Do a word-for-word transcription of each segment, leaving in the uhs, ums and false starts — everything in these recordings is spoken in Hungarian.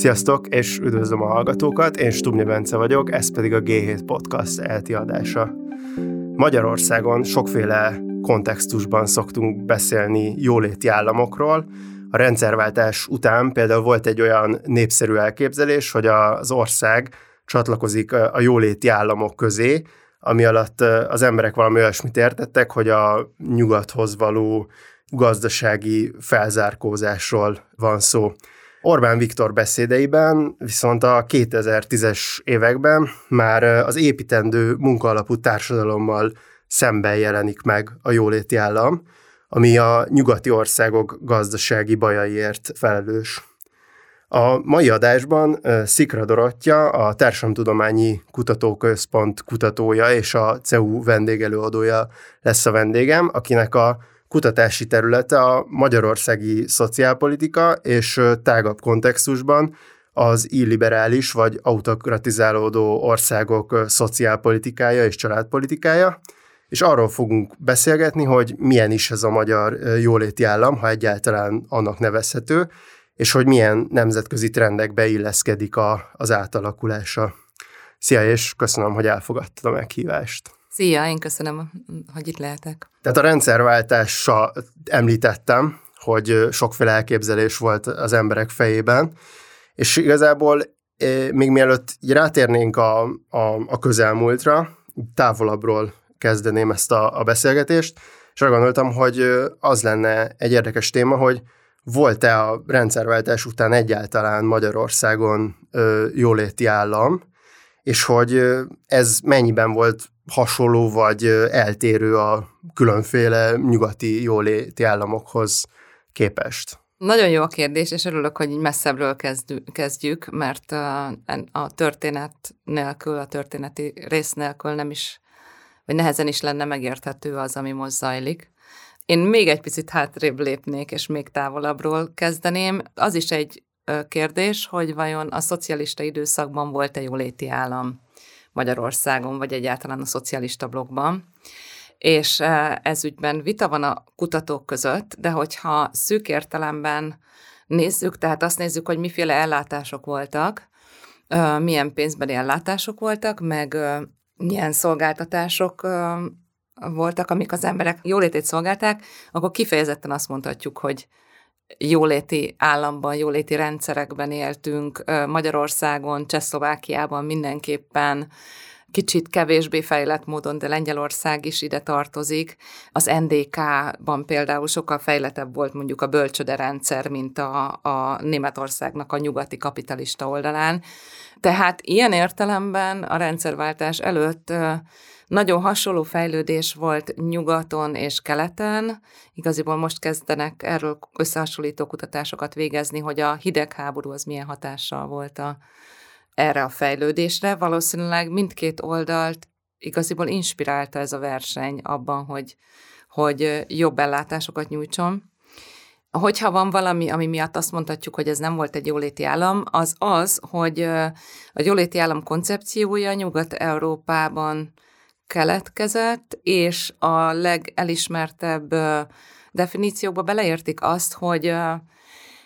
Sziasztok, és üdvözlöm a hallgatókat, én Stubnya Bence vagyok, ez pedig a gé hét Podcast elti adása. Magyarországon sokféle kontextusban szoktunk beszélni jóléti államokról. A rendszerváltás után például volt egy olyan népszerű elképzelés, hogy az ország csatlakozik a jóléti államok közé, ami alatt az emberek valami olyasmit értettek, hogy a nyugathoz való gazdasági felzárkózásról van szó. Orbán Viktor beszédeiben viszont a kétezer-tízes években már az építendő munkaalapú társadalommal szemben jelenik meg a jóléti állam, ami a nyugati országok gazdasági bajaiért felelős. A mai adásban Szikra Dorottya, a Társadalomtudományi Kutatóközpont kutatója és a cé e u vendégelőadója lesz a vendégem, akinek a kutatási területe a magyarországi szociálpolitika és tágabb kontextusban az illiberális vagy autokratizálódó országok szociálpolitikája és családpolitikája, és arról fogunk beszélgetni, hogy milyen is ez a magyar jóléti állam, ha egyáltalán annak nevezhető, és hogy milyen nemzetközi trendekbe illeszkedik a, az átalakulása. Szia, és köszönöm, hogy elfogadtad a meghívást. Szia, én köszönöm, hogy itt lehetek. Tehát a rendszerváltással említettem, hogy sokféle elképzelés volt az emberek fejében, és igazából még mielőtt rátérnénk a, a, a közelmúltra, távolabbról kezdeném ezt a, a beszélgetést, és arra gondoltam, hogy az lenne egy érdekes téma, hogy volt-e a rendszerváltás után egyáltalán Magyarországon ö, jóléti állam, és hogy ez mennyiben volt hasonló vagy eltérő a különféle nyugati jóléti államokhoz képest? Nagyon jó a kérdés, és örülök, hogy messzebbről kezdjük, mert a, a történet nélkül, a történeti rész nélkül nem is, vagy nehezen is lenne megérthető az, ami most zajlik. Én még egy picit hátrébb lépnék, és még távolabbról kezdeném. Az is egy kérdés, hogy vajon a szocialista időszakban volt-e jóléti állam Magyarországon, vagy egyáltalán a szocialista blokkban. És ez ügyben vita van a kutatók között, de hogyha szűk értelemben nézzük, tehát azt nézzük, hogy miféle ellátások voltak, milyen pénzbeli ellátások voltak, meg milyen szolgáltatások voltak, amik az emberek jólétét szolgálták, akkor kifejezetten azt mondhatjuk, hogy jóléti államban, jóléti rendszerekben éltünk, Magyarországon, Csehszlovákiában mindenképpen, kicsit kevésbé fejlett módon, de Lengyelország is ide tartozik. Az en dé ká-ban például sokkal fejlettebb volt mondjuk a bölcsöde rendszer, mint a, a Németországnak a nyugati kapitalista oldalán. Tehát ilyen értelemben a rendszerváltás előtt nagyon hasonló fejlődés volt nyugaton és keleten. Igaziból most kezdenek erről összehasonlító kutatásokat végezni, hogy a hidegháború az milyen hatással volt a, erre a fejlődésre. Valószínűleg mindkét oldalt igaziból inspirálta ez a verseny abban, hogy, hogy jobb ellátásokat nyújtson. Hogyha van valami, ami miatt azt mondhatjuk, hogy ez nem volt egy jóléti állam, az az, hogy a jóléti állam koncepciója Nyugat-Európában keletkezett, és a legelismertebb definíciókba beleértik azt, hogy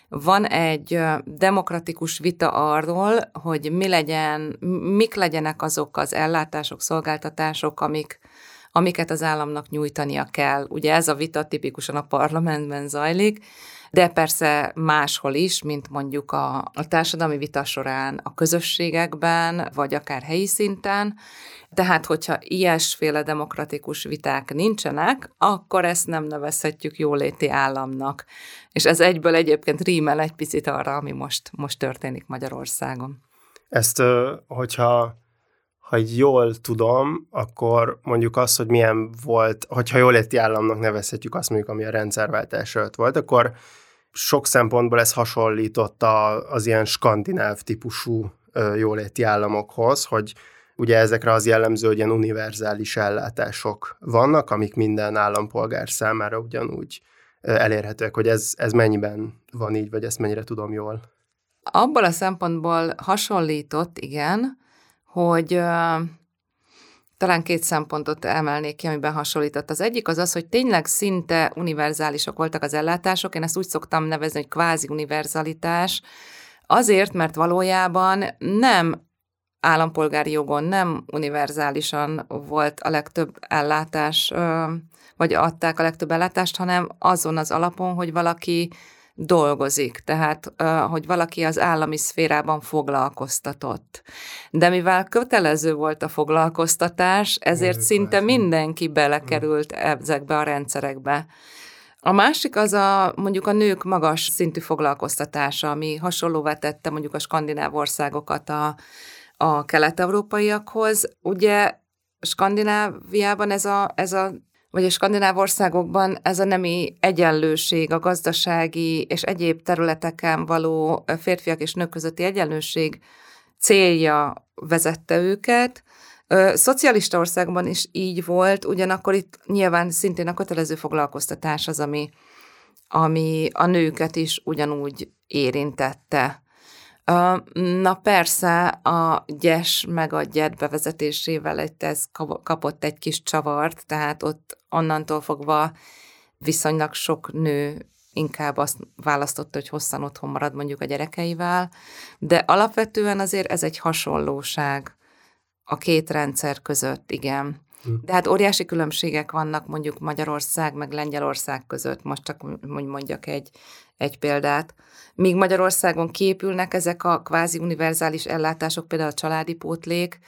van egy demokratikus vita arról, hogy mi legyen, mik legyenek azok az ellátások, szolgáltatások, amik, amiket az államnak nyújtania kell. Ugye ez a vita tipikusan a parlamentben zajlik, de persze máshol is, mint mondjuk a, a társadalmi vita során, a közösségekben, vagy akár helyi szinten. Tehát, hogyha ilyesféle demokratikus viták nincsenek, akkor ezt nem nevezhetjük jóléti államnak. És ez egyből egyébként rímel egy picit arra, ami most, most történik Magyarországon. Ezt, hogyha ha jól tudom, akkor mondjuk az, hogy milyen volt, hogyha jóléti államnak nevezhetjük azt mondjuk, ami a rendszerváltás előtt volt, akkor sok szempontból ez hasonlított az ilyen skandináv típusú jóléti államokhoz, hogy ugye ezekre az jellemző, hogy ilyen univerzális ellátások vannak, amik minden állampolgár számára ugyanúgy elérhetőek, hogy ez, ez mennyiben van így, vagy ezt mennyire tudom jól. Abból a szempontból hasonlított, igen, hogy uh, talán két szempontot emelnék ki, amiben hasonlított. Az egyik az az, hogy tényleg szinte univerzálisok voltak az ellátások. Én ezt úgy szoktam nevezni, hogy kvázi univerzalitás, Azért, mert valójában nem állampolgári jogon, nem univerzálisan volt a legtöbb ellátás, vagy adták a legtöbb ellátást, hanem azon az alapon, hogy valaki dolgozik, tehát hogy valaki az állami szférában foglalkoztatott. De mivel kötelező volt a foglalkoztatás, ezért szinte mindenki belekerült ezekbe a rendszerekbe. A másik az a, mondjuk a nők magas szintű foglalkoztatása, ami hasonlóvá tette mondjuk a skandináv országokat a, a kelet-európaiakhoz. Ugye Skandináviában ez a, ez a vagy a skandináv országokban ez a nemi egyenlőség, a gazdasági és egyéb területeken való férfiak és nők közötti egyenlőség célja vezette őket. Szocialista országban is így volt, ugyanakkor itt nyilván szintén a kötelező foglalkoztatás az, ami, ami a nőket is ugyanúgy érintette. Na persze a gyes meg a gyed bevezetésével ez kapott egy kis csavart, tehát ott onnantól fogva viszonylag sok nő inkább azt választotta, hogy hosszan otthon marad mondjuk a gyerekeivel, de alapvetően azért ez egy hasonlóság a két rendszer között, igen. De hát óriási különbségek vannak mondjuk Magyarország meg Lengyelország között, most csak mondjak egy, egy példát. Míg Magyarországon képülnek ezek a kvázi univerzális ellátások, például a családi pótlék,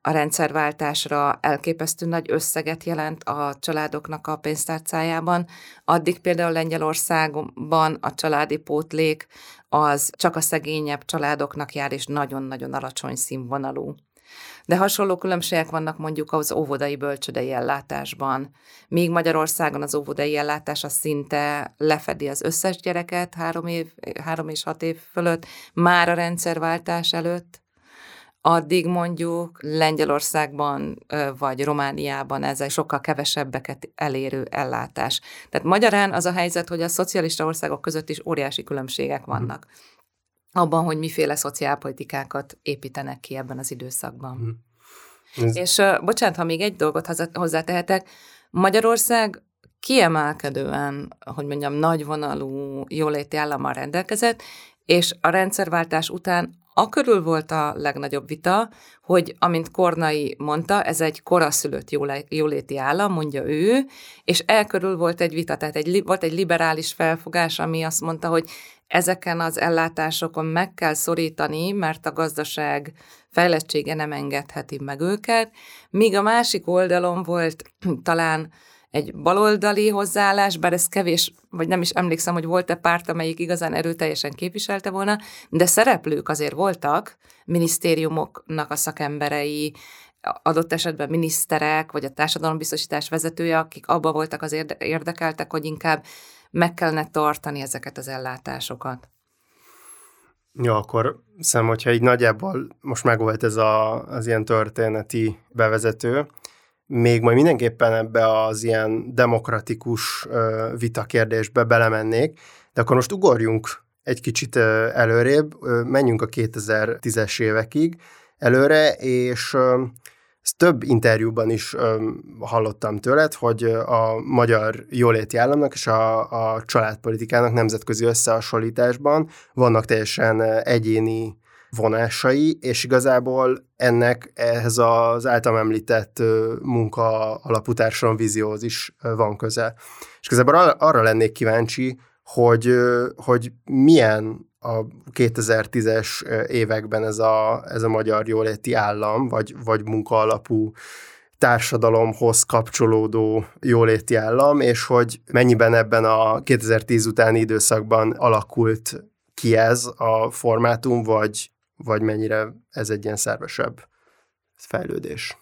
a rendszerváltásra elképesztő nagy összeget jelent a családoknak a pénztárcájában, addig például Lengyelországban a családi pótlék az csak a szegényebb családoknak jár, és nagyon-nagyon alacsony színvonalú. De hasonló különbségek vannak mondjuk az óvodai bölcsődei ellátásban. Míg Magyarországon az óvodai ellátás az szinte lefedi az összes gyereket három, év, három és hat év fölött, már a rendszerváltás előtt, addig mondjuk Lengyelországban vagy Romániában ez egy sokkal kevesebbeket elérő ellátás. Tehát magyarán az a helyzet, hogy a szocialista országok között is óriási különbségek vannak abban, hogy miféle szociálpolitikákat építenek ki ebben az időszakban. Mm. Ez... És uh, bocsánat, ha még egy dolgot hozzátehetek, Magyarország kiemelkedően, hogy mondjam, nagyvonalú jóléti állammal rendelkezett, és a rendszerváltás után akörül volt a legnagyobb vita, hogy, amint Kornai mondta, ez egy koraszülött jóléti állam, mondja ő, és elkörül volt egy vita, tehát egy, volt egy liberális felfogás, ami azt mondta, hogy ezeken az ellátásokon meg kell szorítani, mert a gazdaság fejlettsége nem engedheti meg őket, míg a másik oldalon volt talán egy baloldali hozzáállás, bár ez kevés, vagy nem is emlékszem, hogy volt-e párt, amelyik igazán erőteljesen képviselte volna, de szereplők azért voltak, minisztériumoknak a szakemberei, adott esetben miniszterek, vagy a társadalombiztosítás vezetője, akik abba voltak az érde- érdekeltek, hogy inkább meg kellene tartani ezeket az ellátásokat. Ja, akkor hiszem, hogyha így nagyjából most megvolt ez a, az ilyen történeti bevezető, még majd mindenképpen ebbe az ilyen demokratikus vitakérdésbe belemennék, de akkor most ugorjunk egy kicsit előrébb, menjünk a kétezer-tízes évekig előre, és több interjúban is hallottam tőled, hogy a magyar jóléti államnak és a, a családpolitikának nemzetközi összehasonlításban vannak teljesen egyéni vonásai, és igazából ennek ehhez az általam említett munka alapú társadalom vízióhoz is van köze. És igazából arra lennék kíváncsi, hogy, hogy milyen a kétezer-tízes években ez a, ez a magyar jóléti állam, vagy, vagy munka alapú társadalomhoz kapcsolódó jóléti állam, és hogy mennyiben ebben a kétezer-tíz utáni időszakban alakult ki ez a formátum, vagy vagy mennyire ez egy ilyen szervesebb fejlődés.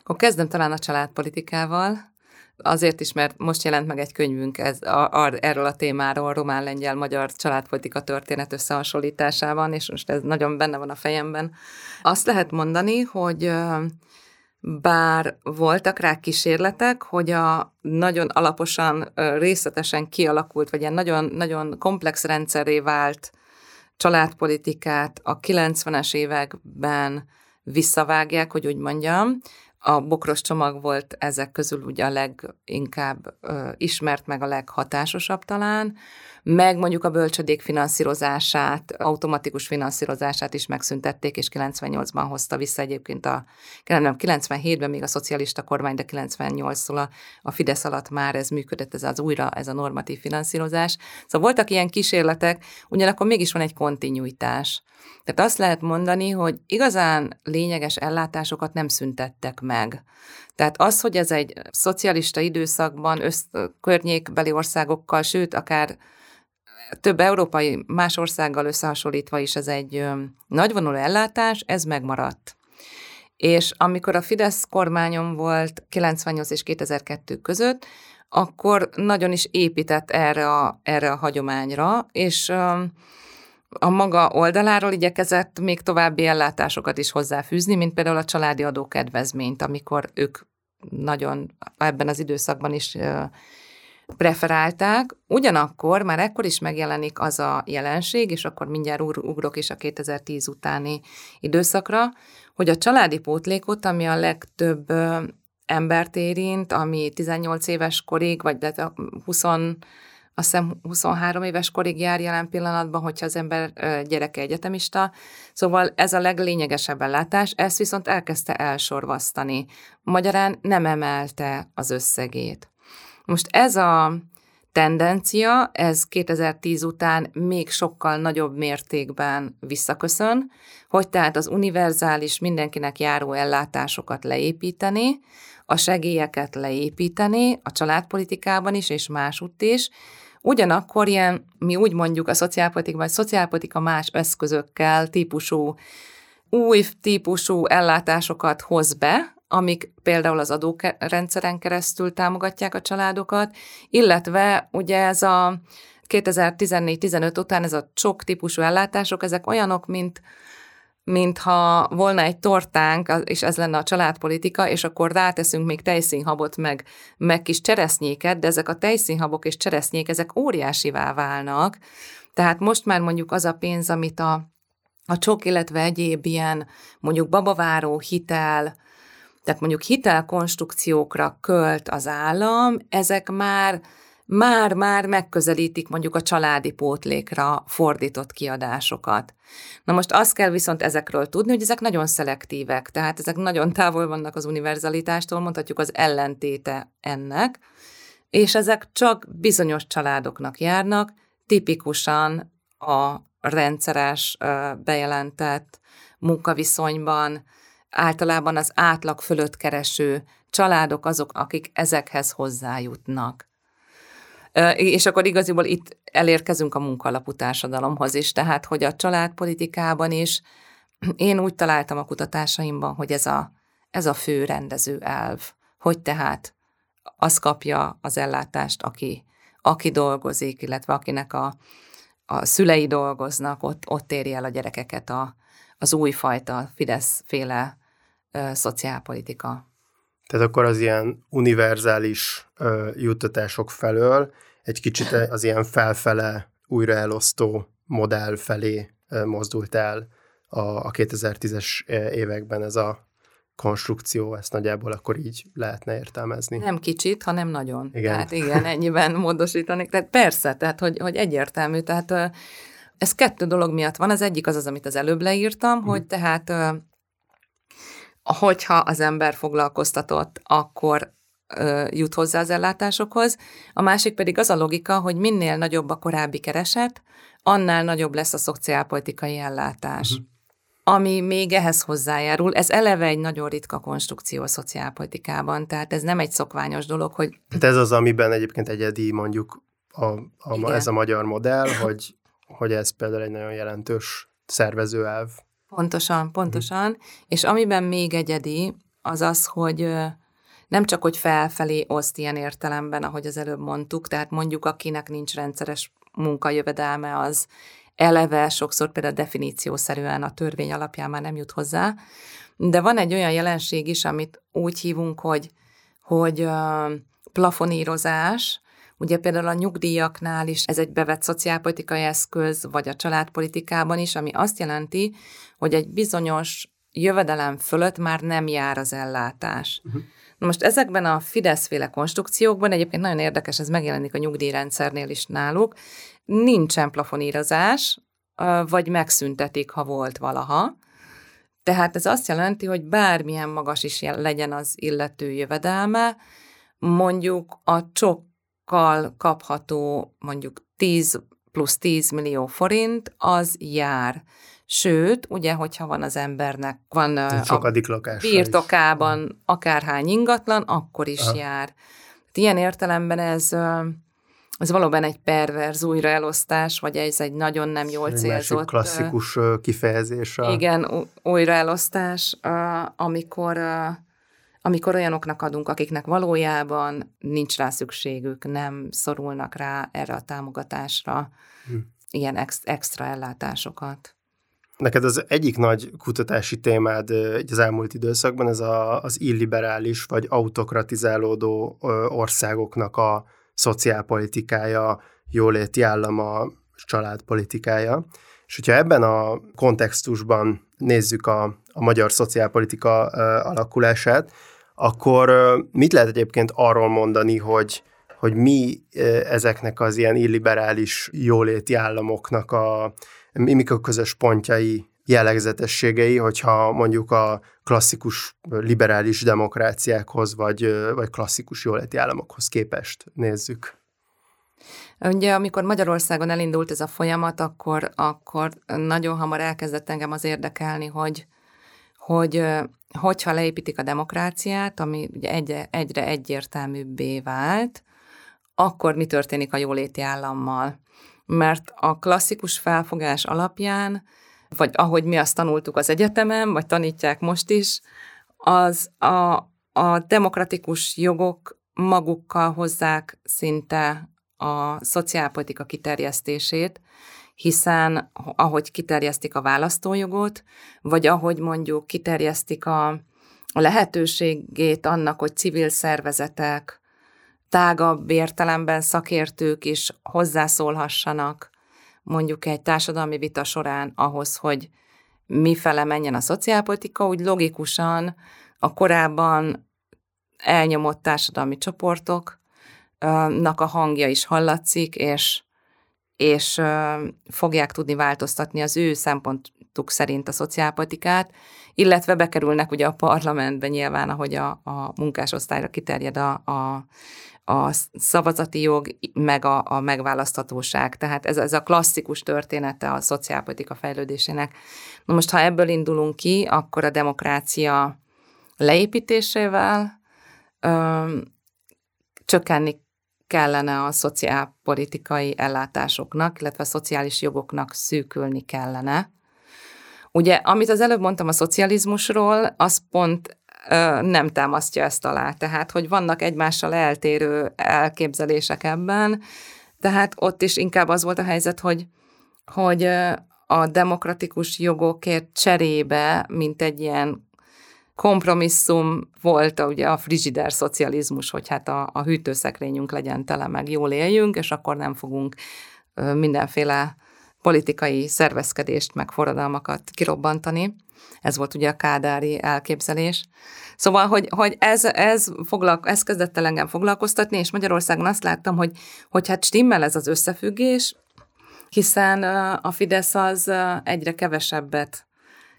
Akkor kezdem talán a családpolitikával, azért is, mert most jelent meg egy könyvünk ez, a, a, erről a témáról, román-lengyel-magyar családpolitika történet összehasonlításában, és most ez nagyon benne van a fejemben. Azt lehet mondani, hogy bár voltak rá kísérletek, hogy a nagyon alaposan, részletesen kialakult, vagy ilyen nagyon, nagyon komplex rendszerré vált családpolitikát a kilencvenes években visszavágják, hogy úgy mondjam, A Bokros csomag volt ezek közül ugye a leginkább ö, ismert, meg a leghatásosabb talán, meg mondjuk a bölcsödék finanszírozását, automatikus finanszírozását is megszüntették, és kilencvennyolcban hozta vissza egyébként a, nem, kilencvenhétben még a szocialista kormány, de kilencvennyolctól a, a Fidesz alatt már ez működött, ez az újra, ez a normatív finanszírozás. Szóval voltak ilyen kísérletek, ugyanakkor mégis van egy kontinuitás. Tehát azt lehet mondani, hogy igazán lényeges ellátásokat nem szüntettek meg. Tehát az, hogy ez egy szocialista időszakban össz, környékbeli országokkal, sőt, akár több európai más országgal összehasonlítva is ez egy nagyvonalú ellátás, ez megmaradt. És amikor a Fidesz kormányon volt kilencvennyolc és kétezer-kettő között, akkor nagyon is épített erre a, erre a hagyományra, és a maga oldaláról igyekezett még további ellátásokat is hozzáfűzni, mint például a családi adókedvezményt, amikor ők nagyon ebben az időszakban is preferálták. Ugyanakkor már ekkor is megjelenik az a jelenség, és akkor mindjárt ugrok is a kétezer-tíz utáni időszakra, hogy a családi pótlékot, ami a legtöbb embert érint, ami tizennyolc éves korig, vagy húsz azt hiszem huszonhárom éves korig jár jelen pillanatban, hogyha az ember gyereke egyetemista. Szóval ez a leglényegesebb ellátás, ezt viszont elkezdte elsorvasztani. Magyarán nem emelte az összegét. Most ez a tendencia, ez kétezer-tíz után még sokkal nagyobb mértékben visszaköszön, hogy tehát az univerzális mindenkinek járó ellátásokat leépíteni, a segélyeket leépíteni, a családpolitikában is, és másutt is. Ugyanakkor ilyen, mi úgy mondjuk a szociálpolitikában, vagy szociálpolitika más eszközökkel típusú, új típusú ellátásokat hoz be, amik például az adórendszeren keresztül támogatják a családokat, illetve ugye ez a kétezer-tizennégy tizenöt után ez a csok típusú ellátások, ezek olyanok, mint mintha volna egy tortánk, és ez lenne a családpolitika, és akkor ráteszünk még tejszínhabot, meg, meg kis cseresznyéket, de ezek a tejszínhabok és cseresznyék, ezek óriásivá válnak. Tehát most már mondjuk az a pénz, amit a, a csok, illetve egyéb ilyen mondjuk babaváró hitel, tehát mondjuk hitelkonstrukciókra költ az állam, ezek már már-már megközelítik mondjuk a családi pótlékra fordított kiadásokat. Na most azt kell viszont ezekről tudni, hogy ezek nagyon szelektívek, tehát ezek nagyon távol vannak az univerzalitástól, mondhatjuk az ellentéte ennek, és ezek csak bizonyos családoknak járnak, tipikusan a rendszeres, bejelentett munkaviszonyban, általában az átlag fölött kereső családok azok, akik ezekhez hozzájutnak. És akkor igaziból itt elérkezünk a munkalapú társadalomhoz is, tehát hogy a családpolitikában is én úgy találtam a kutatásaimban, hogy ez a, ez a fő rendező elv, hogy tehát az kapja az ellátást, aki, aki dolgozik, illetve akinek a, a szülei dolgoznak, ott, ott éri el a gyerekeket a, az újfajta Fidesz-féle ö, szociálpolitika. Tehát akkor az ilyen univerzális ö, juttatások felől egy kicsit az ilyen felfele újra elosztó modell felé ö, mozdult el a, a kétezer-tízes években ez a konstrukció, ezt nagyjából akkor így lehetne értelmezni. Nem kicsit, hanem nagyon. Igen. Tehát igen, ennyiben módosítani. Tehát persze, tehát hogy, hogy egyértelmű, tehát ö, ez kettő dolog miatt van, az egyik az az, amit az előbb leírtam, mm. hogy tehát... Ö, hogyha az ember foglalkoztatott, akkor ö, jut hozzá az ellátásokhoz. A másik pedig az a logika, hogy minél nagyobb a korábbi kereset, annál nagyobb lesz a szociálpolitikai ellátás. Uh-huh. Ami még ehhez hozzájárul, ez eleve egy nagyon ritka konstrukció a szociálpolitikában, tehát ez nem egy szokványos dolog, hogy... Hát ez az, amiben egyébként egyedi mondjuk a, a, ez a magyar modell, hogy, hogy ez például egy nagyon jelentős szervező elv. Pontosan, pontosan, mm. és amiben még egyedi, az az, hogy nem csak, hogy felfelé oszt ilyen értelemben, ahogy az előbb mondtuk, tehát mondjuk akinek nincs rendszeres munkajövedelme, az eleve sokszor például definíciószerűen a törvény alapján már nem jut hozzá, de van egy olyan jelenség is, amit úgy hívunk, hogy, hogy plafonírozás. Ugye például a nyugdíjaknál is ez egy bevett szociálpolitikai eszköz, vagy a családpolitikában is, ami azt jelenti, hogy egy bizonyos jövedelem fölött már nem jár az ellátás. Uh-huh. Most ezekben a Fidesz-féle konstrukciókban, egyébként nagyon érdekes, ez megjelenik a nyugdíjrendszernél is náluk, nincsen plafonírozás, vagy megszüntetik, ha volt valaha. Tehát ez azt jelenti, hogy bármilyen magas is legyen az illető jövedelme, mondjuk a csokkal kapható mondjuk tíz plusz tíz millió forint, az jár. Sőt, ugye, hogyha van az embernek, van a birtokában is akárhány ingatlan, akkor is Aha. jár. Ilyen értelemben ez, ez valóban egy perverz újraelosztás, vagy ez egy nagyon nem jól egy célzott. Másik klasszikus kifejezés. A... Igen, újraelosztás, amikor, amikor olyanoknak adunk, akiknek valójában nincs rá szükségük, nem szorulnak rá erre a támogatásra hm. ilyen ex- extra ellátásokat. Neked az egyik nagy kutatási témád az elmúlt időszakban ez a, az illiberális vagy autokratizálódó országoknak a szociálpolitikája, jóléti állama, családpolitikája. És hogyha ebben a kontextusban nézzük a, a magyar szociálpolitika alakulását, akkor mit lehet egyébként arról mondani, hogy hogy mi ezeknek az ilyen illiberális jóléti államoknak a, mik a közös pontjai, jellegzetességei, hogyha mondjuk a klasszikus liberális demokráciákhoz, vagy, vagy klasszikus jóléti államokhoz képest nézzük. Ugye, amikor Magyarországon elindult ez a folyamat, akkor, akkor nagyon hamar elkezdett engem az érdekelni, hogy, hogy hogyha leépítik a demokráciát, ami ugye egy, egyre egyértelműbbé vált, akkor mi történik a jóléti állammal? Mert a klasszikus felfogás alapján, vagy ahogy mi azt tanultuk az egyetemen, vagy tanítják most is, az a, a demokratikus jogok magukkal hozzák szinte a szociálpolitika kiterjesztését, hiszen ahogy kiterjesztik a választójogot, vagy ahogy mondjuk kiterjesztik a, a lehetőségét annak, hogy civil szervezetek, tágabb értelemben szakértők is hozzászólhassanak mondjuk egy társadalmi vita során ahhoz, hogy mifele menjen a szociálpolitika, úgy logikusan a korábban elnyomott társadalmi csoportoknak a hangja is hallatszik, és, és fogják tudni változtatni az ő szempontuk szerint a szociálpolitikát, illetve bekerülnek ugye a parlamentbe nyilván, ahogy a, a munkásosztályra kiterjed a, a a szavazati jog, meg a, a megválaszthatóság. Tehát ez, ez a klasszikus története a szociálpolitika fejlődésének. Na most, ha ebből indulunk ki, akkor a demokrácia leépítésével ö, csökkenni kellene a szociálpolitikai ellátásoknak, illetve a szociális jogoknak szűkülni kellene. Ugye, amit az előbb mondtam a szocializmusról, az pont nem támasztja ezt alá. Tehát, hogy vannak egymással eltérő elképzelések ebben, tehát ott is inkább az volt a helyzet, hogy, hogy a demokratikus jogokért cserébe, mint egy ilyen kompromisszum volt a, ugye a frigider szocializmus, hogy hát a, a hűtőszekrényünk legyen tele, meg jól éljünk, és akkor nem fogunk mindenféle politikai szervezkedést, meg forradalmakat kirobbantani. Ez volt ugye a kádári elképzelés. Szóval, hogy, hogy ez, ez, foglalko- ez kezdett el engem foglalkoztatni, és Magyarországon azt láttam, hogy, hogy hát stimmel ez az összefüggés, hiszen a Fidesz az egyre kevesebbet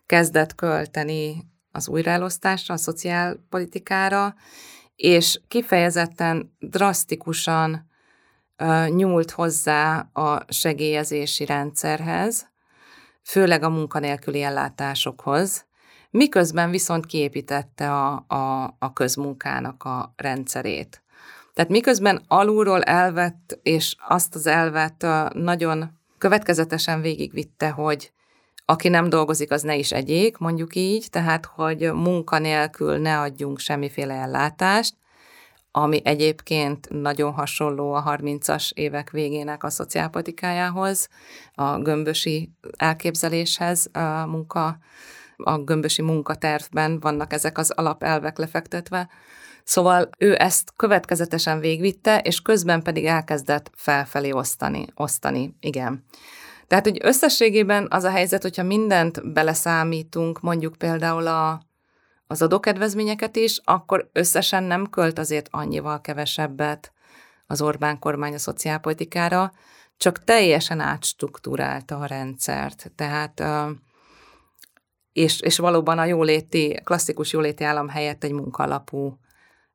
kezdett költeni az újraelosztásra, a szociálpolitikára, és kifejezetten drasztikusan nyúlt hozzá a segélyezési rendszerhez, főleg a munkanélküli ellátásokhoz, miközben viszont kiépítette a, a, a közmunkának a rendszerét. Tehát miközben alulról elvett, és azt az elvet nagyon következetesen végigvitte, hogy aki nem dolgozik, az ne is egyék, mondjuk így, tehát hogy munkanélkül ne adjunk semmiféle ellátást, ami egyébként nagyon hasonló a harmincas évek végének a szociálpolitikájához, a gömbösi elképzeléshez, a, munka, a gömbösi munkatervben vannak ezek az alapelvek lefektetve. Szóval ő ezt következetesen végvitte, és közben pedig elkezdett felfelé osztani. osztani igen. Tehát, hogy összességében az a helyzet, hogyha mindent beleszámítunk, mondjuk például a, az adókedvezményeket is, akkor összesen nem költ azért annyival kevesebbet az Orbán kormány a szociálpolitikára, csak teljesen átstruktúrálta a rendszert. Tehát, és, és valóban a jóléti, klasszikus jóléti állam helyett egy munkaalapú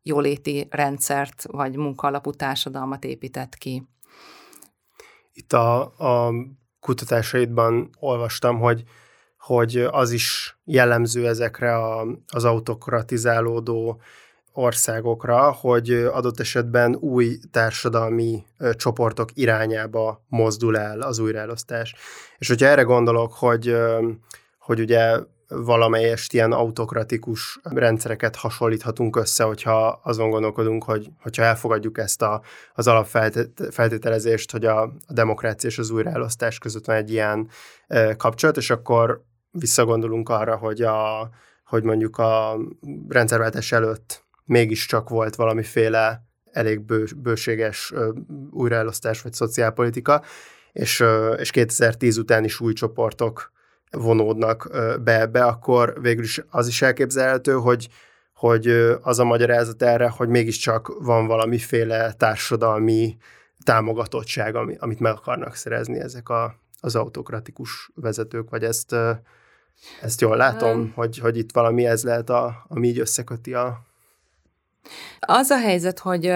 jóléti rendszert, vagy munkaalapú társadalmat épített ki. Itt a, a kutatásaidban olvastam, hogy, hogy az is jellemző ezekre a, az autokratizálódó országokra, hogy adott esetben új társadalmi csoportok irányába mozdul el az újraelosztás. És hogyha erre gondolok, hogy, hogy ugye valamelyest ilyen autokratikus rendszereket hasonlíthatunk össze, hogyha azon gondolkodunk, hogy hogyha elfogadjuk ezt a, az alapfeltételezést, hogy a, a demokrácia és az újraelosztás között van egy ilyen e, kapcsolat, és akkor visszagondolunk arra, hogy, a, hogy mondjuk a rendszerváltás előtt mégiscsak volt valamiféle elég bő, bőséges e, újraelosztás vagy szociálpolitika, és, e, és kétezer-tíz után is új csoportok vonódnak be ebbe, akkor végül is az is elképzelhető, hogy, hogy az a magyarázat erre, hogy mégiscsak van valamiféle társadalmi támogatottság, amit meg akarnak szerezni ezek a, az autokratikus vezetők, vagy ezt, ezt jól látom, um, hogy, hogy itt valami ez lehet, a, ami így összeköti a... Az a helyzet, hogy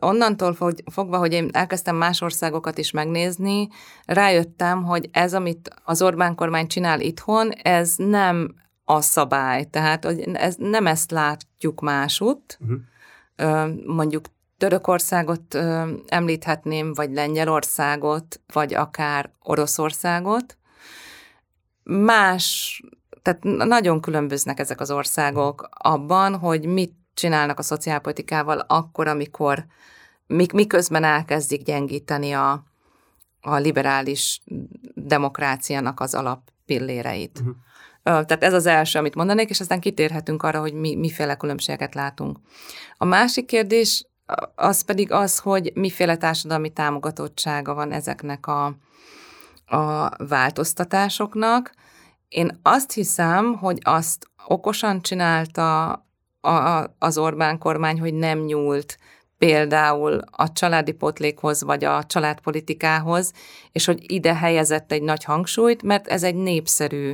onnantól fogva, hogy én elkezdtem más országokat is megnézni, rájöttem, hogy ez, amit az Orbán kormány csinál itthon, ez nem a szabály. Tehát ez, nem ezt látjuk másutt. Uh-huh. Mondjuk Törökországot említhetném, vagy Lengyelországot, vagy akár Oroszországot. Más, tehát nagyon különböznek ezek az országok abban, hogy mit csinálnak a szociálpolitikával akkor, amikor miközben elkezdik gyengíteni a, a liberális demokráciának az alappilléreit. Uh-huh. Tehát ez az első, amit mondanék, és aztán kitérhetünk arra, hogy mi, miféle különbségeket látunk. A másik kérdés az pedig az, hogy miféle társadalmi támogatottsága van ezeknek a, a változtatásoknak. Én azt hiszem, hogy azt okosan csinálta A, az Orbán kormány, hogy nem nyúlt például a családi pótlékhoz, vagy a családpolitikához, és hogy ide helyezett egy nagy hangsúlyt, mert ez egy népszerű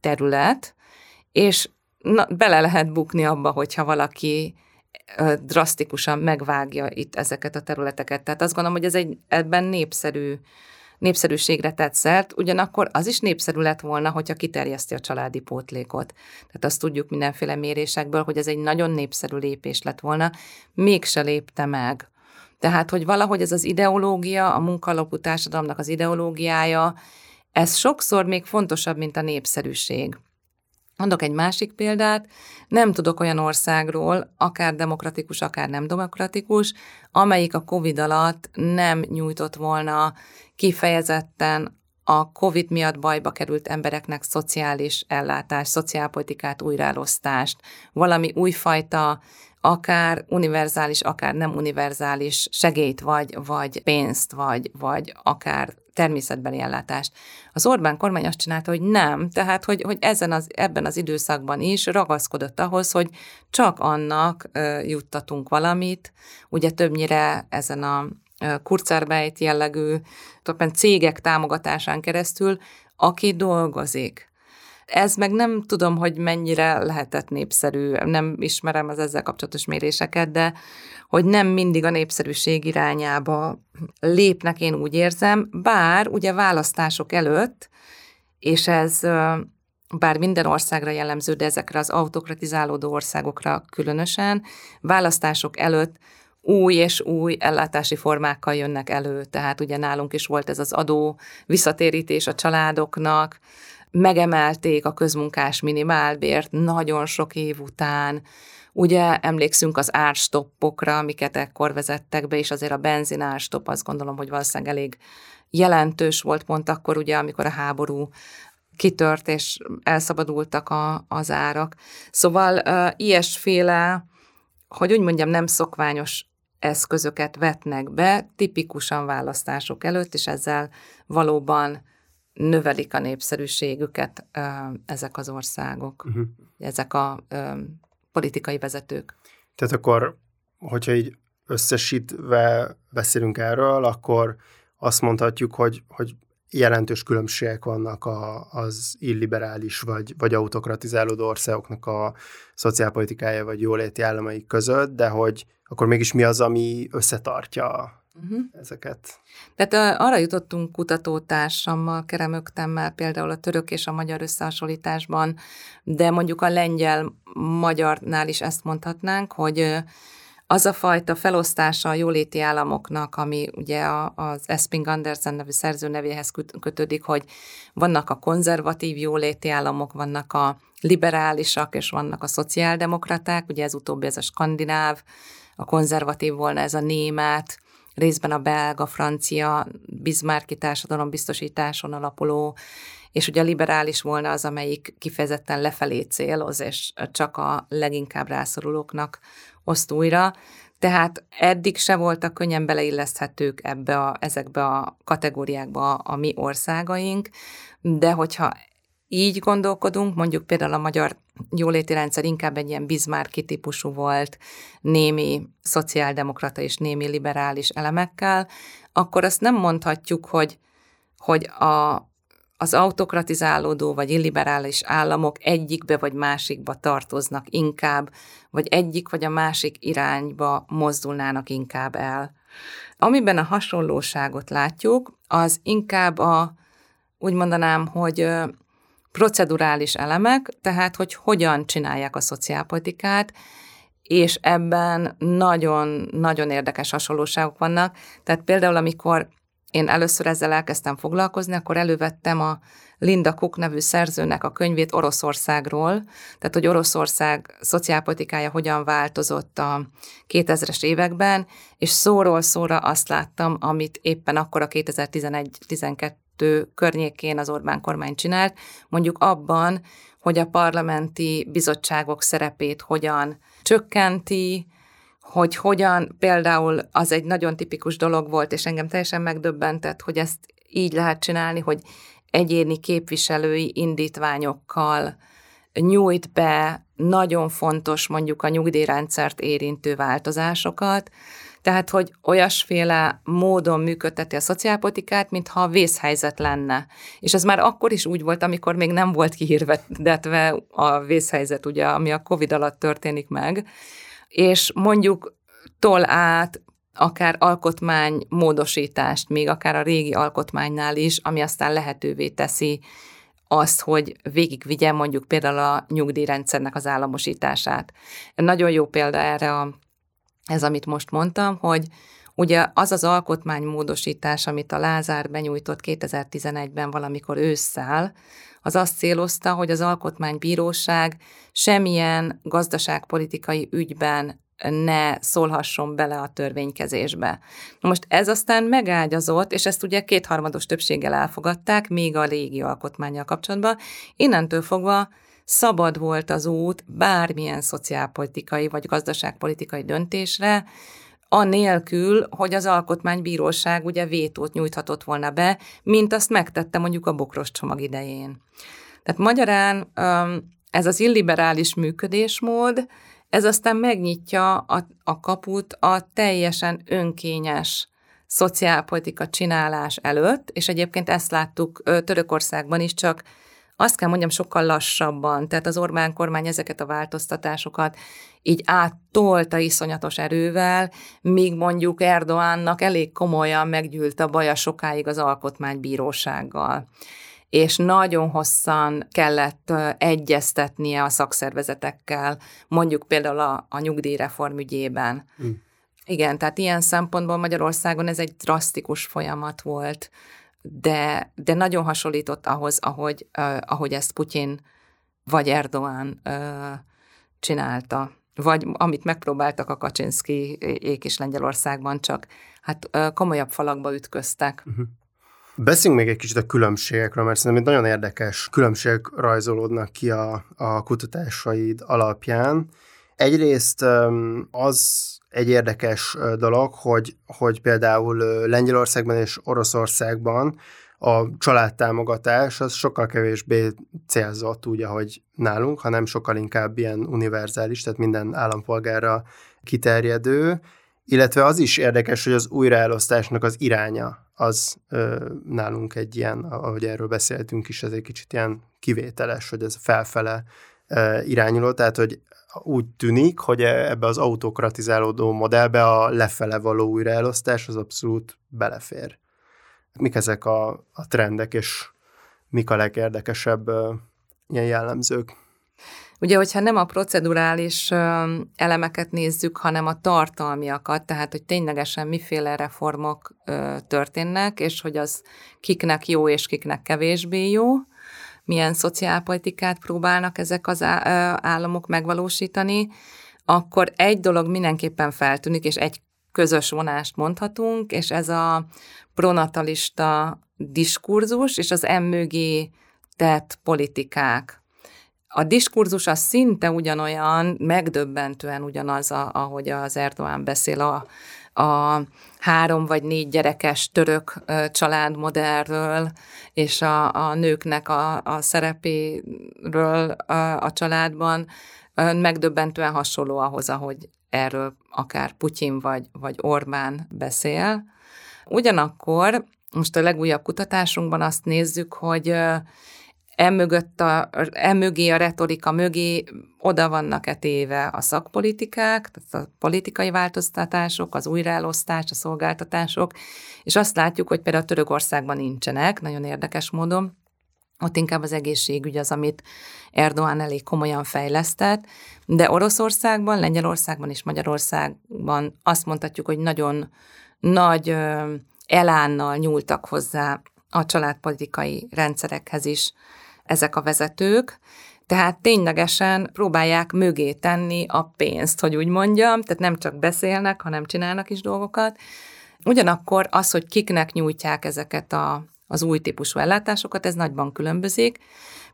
terület, és na, bele lehet bukni abba, hogyha valaki ö, drasztikusan megvágja itt ezeket a területeket. Tehát azt gondolom, hogy ez egy, ebben népszerű, népszerűségre tett szert, ugyanakkor az is népszerű lett volna, hogyha kiterjeszti a családi pótlékot. Tehát azt tudjuk mindenféle mérésekből, hogy ez egy nagyon népszerű lépés lett volna, mégse lépte meg. Tehát, hogy valahogy ez az ideológia, a munkalapú társadalomnak az ideológiája, ez sokszor még fontosabb, mint a népszerűség. Mondok egy másik példát, nem tudok olyan országról, akár demokratikus, akár nem demokratikus, amelyik a Covid alatt nem nyújtott volna kifejezetten a Covid miatt bajba került embereknek szociális ellátást, szociálpolitikát, újraelosztást, valami újfajta, akár univerzális, akár nem univerzális segélyt, vagy, vagy pénzt, vagy, vagy akár természetbeni ellátást. Az Orbán kormány azt csinálta, hogy nem, tehát hogy, hogy ezen az, ebben az időszakban is ragaszkodott ahhoz, hogy csak annak ö, juttatunk valamit, ugye többnyire ezen a Kurzarbeit jellegű cégek támogatásán keresztül, aki dolgozik. Ez meg nem tudom, hogy mennyire lehetett népszerű, nem ismerem az ezzel kapcsolatos méréseket, de hogy nem mindig a népszerűség irányába lépnek, én úgy érzem, bár ugye választások előtt, és ez bár minden országra jellemző, de ezekre az autokratizálódó országokra különösen, választások előtt új és új ellátási formákkal jönnek elő, tehát ugye nálunk is volt ez az adó visszatérítés a családoknak, megemelték a közmunkás minimálbért nagyon sok év után, ugye emlékszünk az árstoppokra, amiket ekkor vezettek be, és azért a benzin árstopp, azt gondolom, hogy valószínűleg elég jelentős volt pont akkor, ugye, amikor a háború kitört, és elszabadultak a, az árak. Szóval uh, ilyesféle, hogy úgy mondjam, nem szokványos eszközöket vetnek be, tipikusan választások előtt, és ezzel valóban növelik a népszerűségüket ezek az országok, uh-huh. ezek a ö, politikai vezetők. Tehát akkor, hogyha így összesítve beszélünk erről, akkor azt mondhatjuk, hogy, hogy jelentős különbségek vannak a, az illiberális vagy, vagy autokratizálódó országoknak a szociálpolitikája vagy jóléti államai között, de hogy akkor mégis mi az, ami összetartja uh-huh. ezeket? Tehát arra jutottunk kutatótársammal, Keremögtemmel például a török és a magyar összehasonlításban, de mondjuk a lengyel-magyarnál is ezt mondhatnánk, hogy az a fajta felosztása a jóléti államoknak, ami ugye az Eszping Andersen nevű szerző nevéhez kötődik, hogy vannak a konzervatív jóléti államok, vannak a liberálisak, és vannak a szociáldemokraták, ugye ez utóbbi ez a skandináv, a konzervatív volna ez a német, részben a belga, francia, Bismarcki társadalombiztosításon alapuló, és ugye a liberális volna az, amelyik kifejezetten lefelé céloz, és csak a leginkább rászorulóknak oszt újra. Tehát eddig se voltak könnyen beleilleszthetők ebbe a, ezekbe a kategóriákba a, a mi országaink, de hogyha így gondolkodunk, mondjuk például a magyar jóléti rendszer inkább egy ilyen Bismarcki típusú volt, némi szociáldemokrata és némi liberális elemekkel, akkor azt nem mondhatjuk, hogy, hogy a, az autokratizálódó vagy illiberális államok egyikbe vagy másikba tartoznak inkább, vagy egyik vagy a másik irányba mozdulnának inkább el. Amiben a hasonlóságot látjuk, az inkább a, úgy mondanám, hogy procedurális elemek, tehát hogy hogyan csinálják a szociálpolitikát, és ebben nagyon-nagyon érdekes hasonlóságok vannak. Tehát például, amikor én először ezzel elkezdtem foglalkozni, akkor elővettem a Linda Cook nevű szerzőnek a könyvét Oroszországról, tehát hogy Oroszország szociálpolitikája hogyan változott a kétezres években, és szóról szóra azt láttam, amit éppen akkor a kétezer-tizenegy tizenkettő környékén az Orbán kormány csinált, mondjuk abban, hogy a parlamenti bizottságok szerepét hogyan csökkenti, hogy hogyan, például az egy nagyon tipikus dolog volt, és engem teljesen megdöbbentett, hogy ezt így lehet csinálni, hogy egyéni képviselői indítványokkal nyújt be nagyon fontos, mondjuk a nyugdíjrendszert érintő változásokat, tehát, hogy olyasféle módon működteti a szociálpolitikát, mintha vészhelyzet lenne. És ez már akkor is úgy volt, amikor még nem volt kihirdetve a vészhelyzet, ugye, ami a Covid alatt történik meg, és mondjuk tol át akár alkotmánymódosítást, még akár a régi alkotmánynál is, ami aztán lehetővé teszi azt, hogy végigvigye mondjuk például a nyugdíjrendszernek az államosítását. Nagyon jó példa erre a, ez, amit most mondtam, hogy ugye az az alkotmánymódosítás, amit a Lázár benyújtott kétezer-tizenegyben valamikor ősszel, az azt célozta, hogy az alkotmánybíróság semmilyen gazdaságpolitikai ügyben ne szólhasson bele a törvénykezésbe. Na most ez aztán megágyazott, és ezt ugye kétharmados többséggel elfogadták, még a régi alkotmánnyal kapcsolatban. Innentől fogva szabad volt az út bármilyen szociálpolitikai vagy gazdaságpolitikai döntésre, anélkül, hogy az alkotmánybíróság ugye vétót nyújthatott volna be, mint azt megtette mondjuk a Bokros csomag idején. Tehát magyarán ez az illiberális működésmód, ez aztán megnyitja a, a kaput a teljesen önkényes szociálpolitika csinálás előtt, és egyébként ezt láttuk Törökországban is, csak azt kell mondjam, sokkal lassabban, tehát az Orbán kormány ezeket a változtatásokat így áttolta iszonyatos erővel, míg mondjuk Erdoğannak elég komolyan meggyűlt a baja sokáig az alkotmánybírósággal. És nagyon hosszan kellett egyeztetnie a szakszervezetekkel, mondjuk például a, a nyugdíjreform ügyében. Mm. Igen, tehát ilyen szempontból Magyarországon ez egy drasztikus folyamat volt, de, de nagyon hasonlított ahhoz, ahogy, uh, ahogy ezt Putyin vagy Erdoğan uh, csinálta, vagy amit megpróbáltak a Kaczyński-ék is Lengyelországban, csak hát uh, komolyabb falakba ütköztek. Uh-huh. Beszéljünk még egy kicsit a különbségekről, mert szerintem nagyon érdekes különbségek rajzolódnak ki a, a kutatásaid alapján. Egyrészt um, az... egy érdekes dolog, hogy, hogy például Lengyelországban és Oroszországban a családtámogatás az sokkal kevésbé célzott úgy, ahogy nálunk, hanem sokkal inkább ilyen univerzális, tehát minden állampolgárra kiterjedő, illetve az is érdekes, hogy az újraelosztásnak az iránya az ö, nálunk egy ilyen, ahogy erről beszéltünk is, ez egy kicsit ilyen kivételes, hogy ez felfele ö, irányuló, tehát hogy úgy tűnik, hogy ebbe az autokratizálódó modellbe a lefele való újraelosztás az abszolút belefér. Mik ezek a, a trendek, és mik a legérdekesebb ö, ilyen jellemzők? Ugye, hogyha nem a procedurális elemeket nézzük, hanem a tartalmiakat, tehát, hogy ténylegesen miféle reformok történnek, és hogy az kiknek jó, és kiknek kevésbé jó, milyen szociálpolitikát próbálnak ezek az államok megvalósítani, akkor egy dolog mindenképpen feltűnik, és egy közös vonást mondhatunk, és ez a pronatalista diskurzus, és az emmögé tett politikák. A diskurzus az szinte ugyanolyan, megdöbbentően ugyanaz, ahogy az Erdoğan beszél a, a három vagy négy gyerekes török családmodellről, és a, a nőknek a, a szerepéről a, a családban, megdöbbentően hasonló ahhoz, ahogy erről akár Putyin vagy, vagy Orbán beszél. Ugyanakkor most a legújabb kutatásunkban azt nézzük, hogy emögött a, emögé a retorika mögé oda vannak-e téve a szakpolitikák, tehát a politikai változtatások, az újraelosztás, a szolgáltatások, és azt látjuk, hogy például Törökországban nincsenek, nagyon érdekes módon. Ott inkább az egészségügy az, amit Erdoğan elég komolyan fejlesztett, de Oroszországban, Lengyelországban és Magyarországban azt mondhatjuk, hogy nagyon nagy elánnal nyúltak hozzá a családpolitikai rendszerekhez is ezek a vezetők, tehát ténylegesen próbálják mögé tenni a pénzt, hogy úgy mondjam, tehát nem csak beszélnek, hanem csinálnak is dolgokat. Ugyanakkor az, hogy kiknek nyújtják ezeket a, az új típusú ellátásokat, ez nagyban különbözik.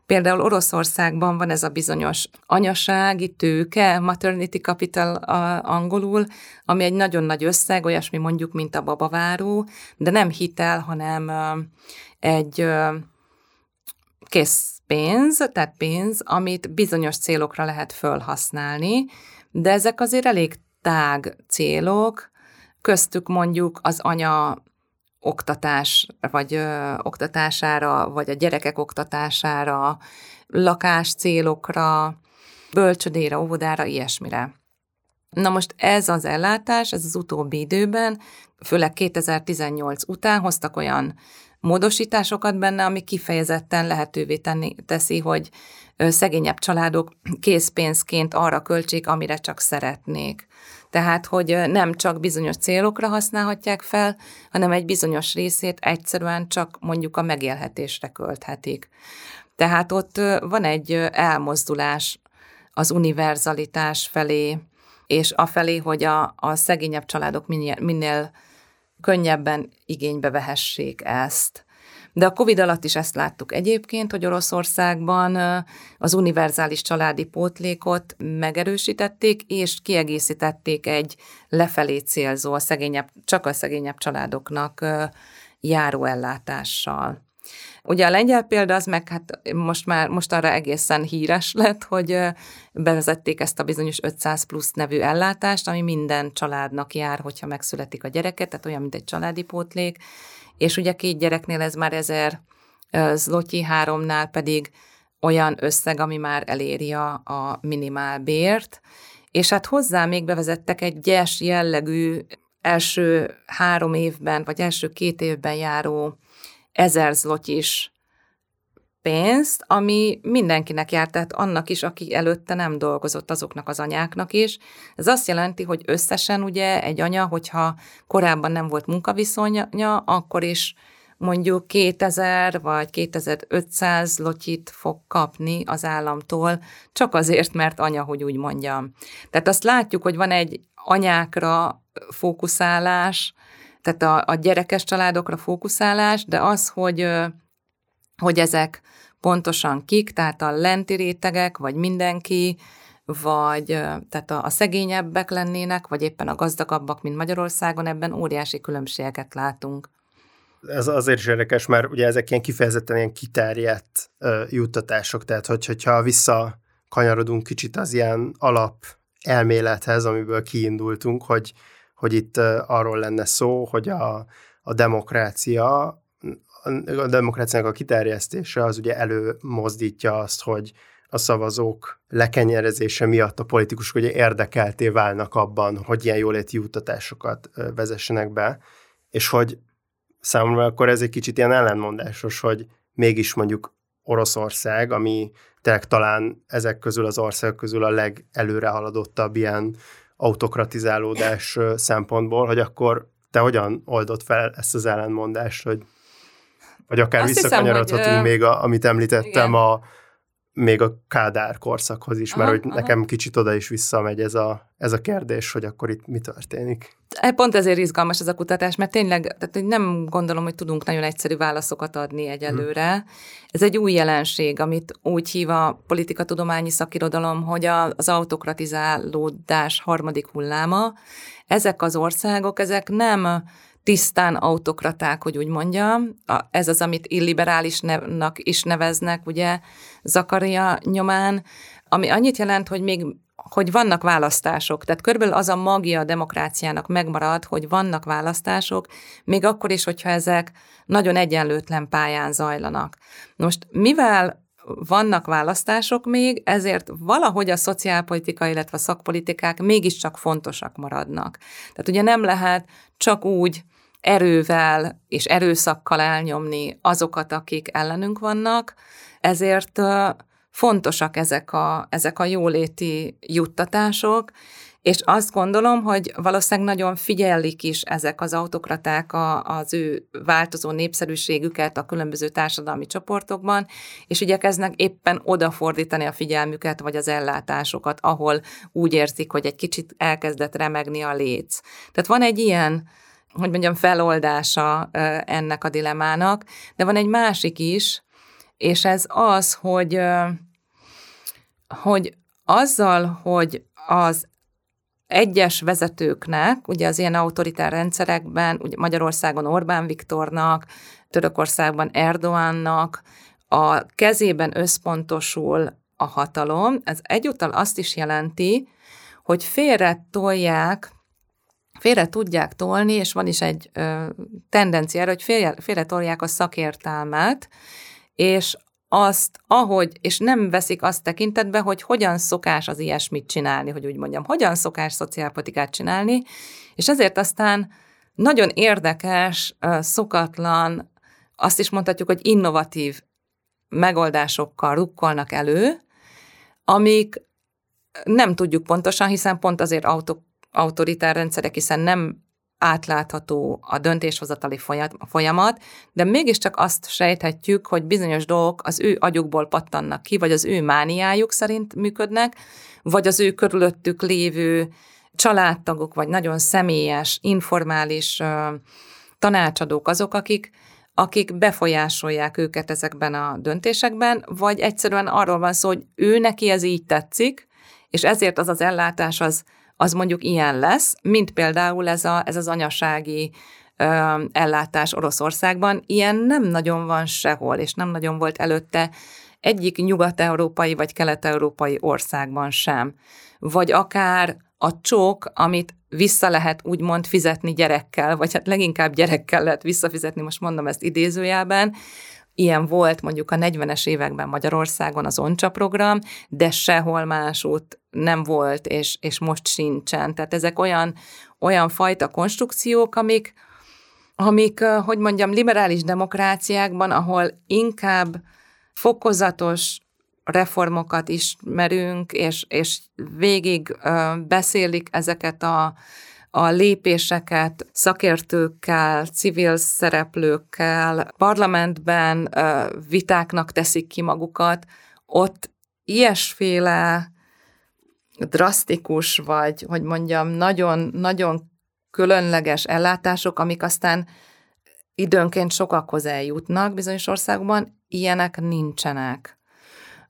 Például Oroszországban van ez a bizonyos anyasági tőke, maternity capital angolul, ami egy nagyon nagy összeg, olyasmi mondjuk, mint a babaváró, de nem hitel, hanem egy készpénz, tehát pénz, amit bizonyos célokra lehet felhasználni, de ezek azért elég tág célok, köztük mondjuk az anya oktatás, vagy ö, oktatására, vagy a gyerekek oktatására, lakás célokra, bölcsödére, óvodára, ilyesmire. Na most ez az ellátás, ez az utóbbi időben, főleg kétezer-tizennyolc után hoztak olyan módosításokat benne, ami kifejezetten lehetővé tenni, teszi, hogy szegényebb családok készpénzként arra költsék, amire csak szeretnék. Tehát, hogy nem csak bizonyos célokra használhatják fel, hanem egy bizonyos részét egyszerűen csak mondjuk a megélhetésre költhetik. Tehát ott van egy elmozdulás az univerzalitás felé, és afelé, hogy a, a szegényebb családok minél, minél könnyebben igénybe vehessék ezt. De a Covid alatt is ezt láttuk egyébként, hogy Oroszországban az univerzális családi pótlékot megerősítették, és kiegészítették egy lefelé célzó, a szegényebb, csak a szegényebb családoknak járó ellátással. Ugye a lengyel példa az meg hát most már mostanra egészen híres lett, hogy bevezették ezt a bizonyos ötszáz plusz nevű ellátást, ami minden családnak jár, hogyha megszületik a gyereket, tehát olyan, mint egy családi pótlék, és ugye két gyereknél ez már ezer zlotyi, háromnál pedig olyan összeg, ami már eléri a minimálbért, és hát hozzá még bevezettek egy gyes jellegű első három évben, vagy első két évben járó ezer zlotyis pénzt, ami mindenkinek járt, tehát annak is, aki előtte nem dolgozott, azoknak az anyáknak is. Ez azt jelenti, hogy összesen ugye egy anya, hogyha korábban nem volt munkaviszonya, akkor is mondjuk kétezer vagy kétezer-ötszáz zlotyit fog kapni az államtól, csak azért, mert anya, hogy úgy mondjam. Tehát azt látjuk, hogy van egy anyákra fókuszálás, tehát a, a gyerekes családokra fókuszálás, de az, hogy, hogy ezek pontosan kik, tehát a lenti rétegek, vagy mindenki, vagy tehát a, a szegényebbek lennének, vagy éppen a gazdagabbak, mint Magyarországon, ebben óriási különbségeket látunk. ez azért is érdekes, mert ugye ezek ilyen kifejezetten ilyen kiterjedt uh, juttatások, tehát hogy, hogyha visszakanyarodunk kicsit az ilyen alap elmélethez, amiből kiindultunk, hogy, hogy itt uh, arról lenne szó, hogy a, a demokrácia, a demokráciának a kiterjesztése az ugye előmozdítja azt, hogy a szavazók lekenyerezése miatt a politikusok ugye érdekelté válnak abban, hogy ilyen jóléti juttatásokat vezessenek be, és hogy számomra akkor ez egy kicsit ilyen ellentmondásos, hogy mégis mondjuk Oroszország, ami tényleg talán ezek közül az ország közül a legelőre haladottabb ilyen autokratizálódás szempontból, hogy akkor te hogyan oldod fel ezt az ellentmondást, hogy, vagy akár azt visszakanyarodhatunk hiszem, hogy, még, a, amit említettem, igen. a még a Kádár korszakhoz is, mert aha, hogy nekem aha. kicsit oda is visszamegy ez a, ez a kérdés, hogy akkor itt mi történik. Pont ezért izgalmas ez a kutatás, mert tényleg tehát nem gondolom, hogy tudunk nagyon egyszerű válaszokat adni egyelőre. Hmm. Ez egy új jelenség, amit úgy hív a politikatudományi szakirodalom, hogy az autokratizálódás harmadik hulláma. Ezek az országok, ezek nem tisztán autokraták, hogy úgy mondjam. Ez az, amit illiberálisnak is neveznek, ugye, Zakaria nyomán, ami annyit jelent, hogy még hogy vannak választások. Tehát körülbelül az a magia a demokráciának megmarad, hogy vannak választások, még akkor is, hogyha ezek nagyon egyenlőtlen pályán zajlanak. Most mivel vannak választások még, ezért valahogy a szociálpolitika, illetve a szakpolitikák mégiscsak fontosak maradnak. Tehát ugye nem lehet csak úgy erővel és erőszakkal elnyomni azokat, akik ellenünk vannak, ezért fontosak ezek a, ezek a jóléti juttatások, és azt gondolom, hogy valószínűleg nagyon figyelik is ezek az autokraták a, az ő változó népszerűségüket a különböző társadalmi csoportokban, és igyekeznek éppen odafordítani a figyelmüket, vagy az ellátásokat, ahol úgy érzik, hogy egy kicsit elkezdett remegni a léc. Tehát van egy ilyen, hogy mondjam, feloldása ennek a dilemmának, de van egy másik is, és ez az, hogy, hogy azzal, hogy az egyes vezetőknek, ugye az ilyen autoritár rendszerekben, ugye Magyarországon Orbán Viktornak, Törökországban Erdoğannak a kezében összpontosul a hatalom, ez egyúttal azt is jelenti, hogy félre tolják, félre tudják tolni, és van is egy ö, tendenciára, hogy félre, félre tolják a szakértelmet, és azt, ahogy, és nem veszik azt tekintetbe, hogy hogyan szokás az ilyesmit csinálni, hogy úgy mondjam, hogyan szokás szociálpolitikát csinálni, és ezért aztán nagyon érdekes, szokatlan, azt is mondhatjuk, hogy innovatív megoldásokkal rukkolnak elő, amik nem tudjuk pontosan, hiszen pont azért auto, autoritár rendszerek, hiszen nem átlátható a döntéshozatali folyamat, de mégiscsak azt sejthetjük, hogy bizonyos dolgok az ő agyukból pattannak ki, vagy az ő mániájuk szerint működnek, vagy az ő körülöttük lévő családtagok, vagy nagyon személyes, informális uh, tanácsadók azok, akik, akik befolyásolják őket ezekben a döntésekben, vagy egyszerűen arról van szó, hogy ő neki ez így tetszik, és ezért az az ellátás az, az mondjuk ilyen lesz, mint például ez, a, ez az anyasági ö, ellátás Oroszországban. Ilyen nem nagyon van sehol, és nem nagyon volt előtte egyik nyugat-európai vagy kelet-európai országban sem. Vagy akár a csók, amit vissza lehet úgymond fizetni gyerekkel, vagy hát leginkább gyerekkel lehet visszafizetni, most mondom ezt idézőjelben. Ilyen volt mondjuk a negyvenes években Magyarországon az ONCSA program, de sehol másút nem volt, és, és most sincsen. Tehát ezek olyan, olyan fajta konstrukciók, amik, amik, hogy mondjam, liberális demokráciákban, ahol inkább fokozatos reformokat ismerünk, és, és végig beszélik ezeket a, a lépéseket szakértőkkel, civil szereplőkkel, parlamentben vitáknak teszik ki magukat, ott ilyesféle drasztikus, vagy, hogy mondjam, nagyon-nagyon különleges ellátások, amik aztán időnként sokakhoz eljutnak bizonyos országban, ilyenek nincsenek.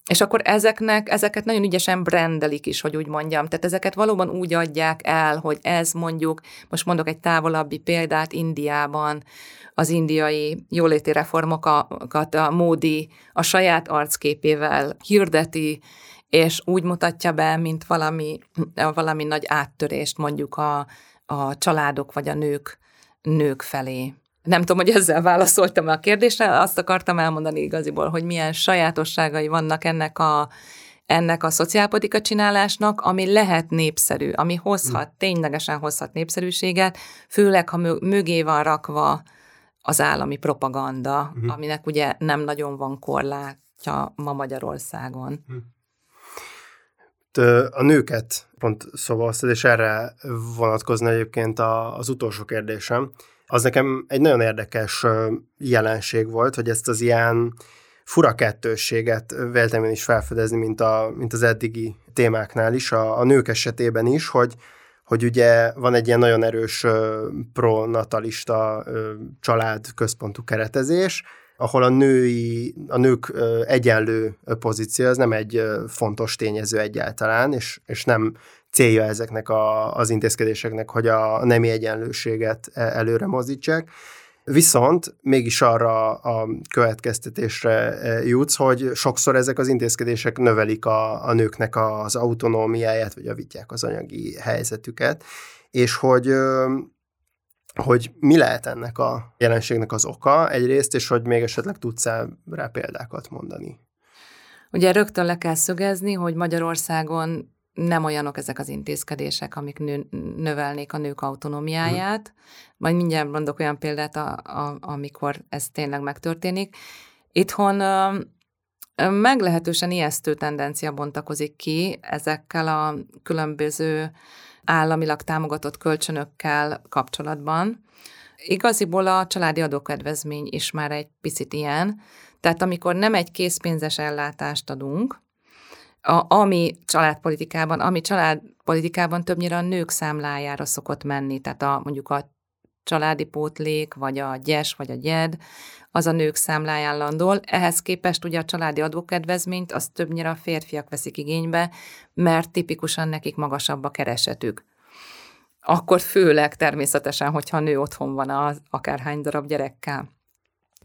És akkor ezeknek, ezeket nagyon ügyesen brandelik is, hogy úgy mondjam. Tehát ezeket valóban úgy adják el, hogy ez mondjuk, most mondok egy távolabbi példát, Indiában az indiai jóléti reformokat a Modi a saját arcképével hirdeti, és úgy mutatja be, mint valami, valami nagy áttörést mondjuk a, a családok vagy a nők, nők felé. Nem tudom, hogy ezzel válaszoltam a kérdésre, azt akartam elmondani igaziból, hogy milyen sajátosságai vannak ennek a, ennek a szociálpolitika csinálásnak, ami lehet népszerű, ami hozhat, ténylegesen hozhat népszerűséget, főleg, ha mögé van rakva az állami propaganda, uh-huh. aminek ugye nem nagyon van korlátja ma Magyarországon. Uh-huh. A nőket pont szóval azt, és erre vonatkozna egyébként az utolsó kérdésem. Az nekem egy nagyon érdekes jelenség volt, hogy ezt az ilyen fura kettősséget véltem is felfedezni, mint, a, mint az eddigi témáknál is, a, a nők esetében is, hogy, hogy ugye van egy ilyen nagyon erős pronatalista családközpontú keretezés, ahol a női, a nők egyenlő pozíció, az nem egy fontos tényező egyáltalán, és, és nem célja ezeknek a, az intézkedéseknek, hogy a nemi egyenlőséget előre mozdítsák. Viszont mégis arra a következtetésre jutsz, hogy sokszor ezek az intézkedések növelik a, a nőknek az autonómiáját, vagy javítják az anyagi helyzetüket, és hogy... hogy mi lehet ennek a jelenségnek az oka egyrészt, és hogy még esetleg tudsz rá példákat mondani. Ugye rögtön le kell szögezni, hogy Magyarországon nem olyanok ezek az intézkedések, amik nő, növelnék a nők autonómiáját, hmm. majd mindjárt mondok olyan példát, a, a, amikor ez tényleg megtörténik. Itthon ö, ö, meglehetősen ijesztő tendencia bontakozik ki ezekkel a különböző államilag támogatott kölcsönökkel kapcsolatban. Igaziból a családi adókedvezmény is már egy picit ilyen, tehát amikor nem egy készpénzes ellátást adunk, a, ami családpolitikában, ami családpolitikában többnyire a nők számlájára szokott menni, tehát a, mondjuk a családi pótlék, vagy a gyes, vagy a gyed, az a nők számláján landol. Ehhez képest ugye a családi adókedvezményt azt többnyire a férfiak veszik igénybe, mert tipikusan nekik magasabb a keresetük. Akkor főleg természetesen, hogyha a nő otthon van az akárhány darab gyerekkel.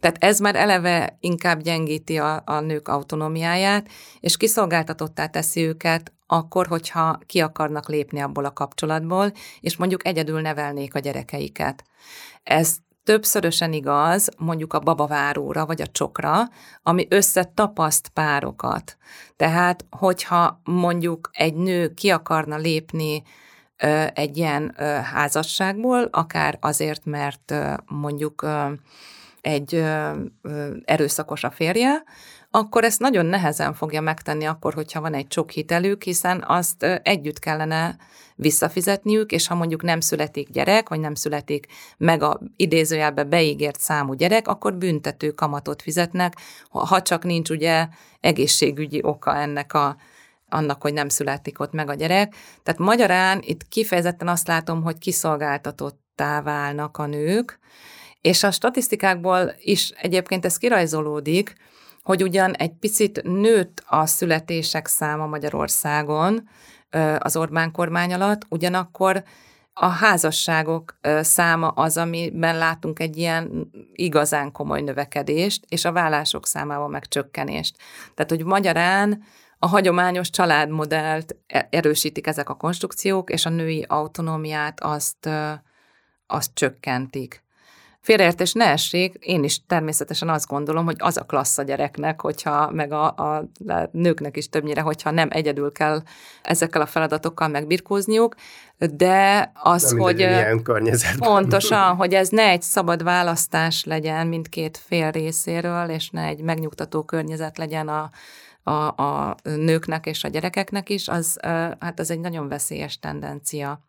Tehát ez már eleve inkább gyengíti a, a nők autonómiáját, és kiszolgáltatottá teszi őket akkor, hogyha ki akarnak lépni abból a kapcsolatból, és mondjuk egyedül nevelnék a gyerekeiket. Ez többszörösen igaz, mondjuk a babaváróra vagy a csokra, ami összetapaszt párokat. Tehát, hogyha mondjuk egy nő ki akarna lépni ö, egy ilyen ö, házasságból, akár azért, mert ö, mondjuk... Ö, egy ö, ö, erőszakos a férje, akkor ezt nagyon nehezen fogja megtenni akkor, hogyha van egy csok hitelük, hiszen azt ö, együtt kellene visszafizetniük, és ha mondjuk nem születik gyerek, vagy nem születik meg a idézőjelbe beígért számú gyerek, akkor büntető kamatot fizetnek, ha csak nincs ugye egészségügyi oka ennek a, annak, hogy nem születik ott meg a gyerek. Tehát magyarán itt kifejezetten azt látom, hogy kiszolgáltatottá válnak a nők, és a statisztikákból is egyébként ez kirajzolódik, hogy ugyan egy picit nőtt a születések száma Magyarországon az Orbán kormány alatt, ugyanakkor a házasságok száma az, amiben látunk egy ilyen igazán komoly növekedést, és a vállások számában meg csökkenést. Tehát, hogy magyarán a hagyományos családmodellt erősítik ezek a konstrukciók, és a női autonómiát azt, azt csökkentik. Félreértés ne essék, én is természetesen azt gondolom, hogy az a klassz a gyereknek, hogyha, meg a, a, a nőknek is többnyire, hogyha nem egyedül kell ezekkel a feladatokkal megbirkózniuk, de az, nem hogy pontosan, hogy ez ne egy szabad választás legyen mindkét fél részéről, és ne egy megnyugtató környezet legyen a, a, a nőknek és a gyerekeknek is, az, hát az egy nagyon veszélyes tendencia.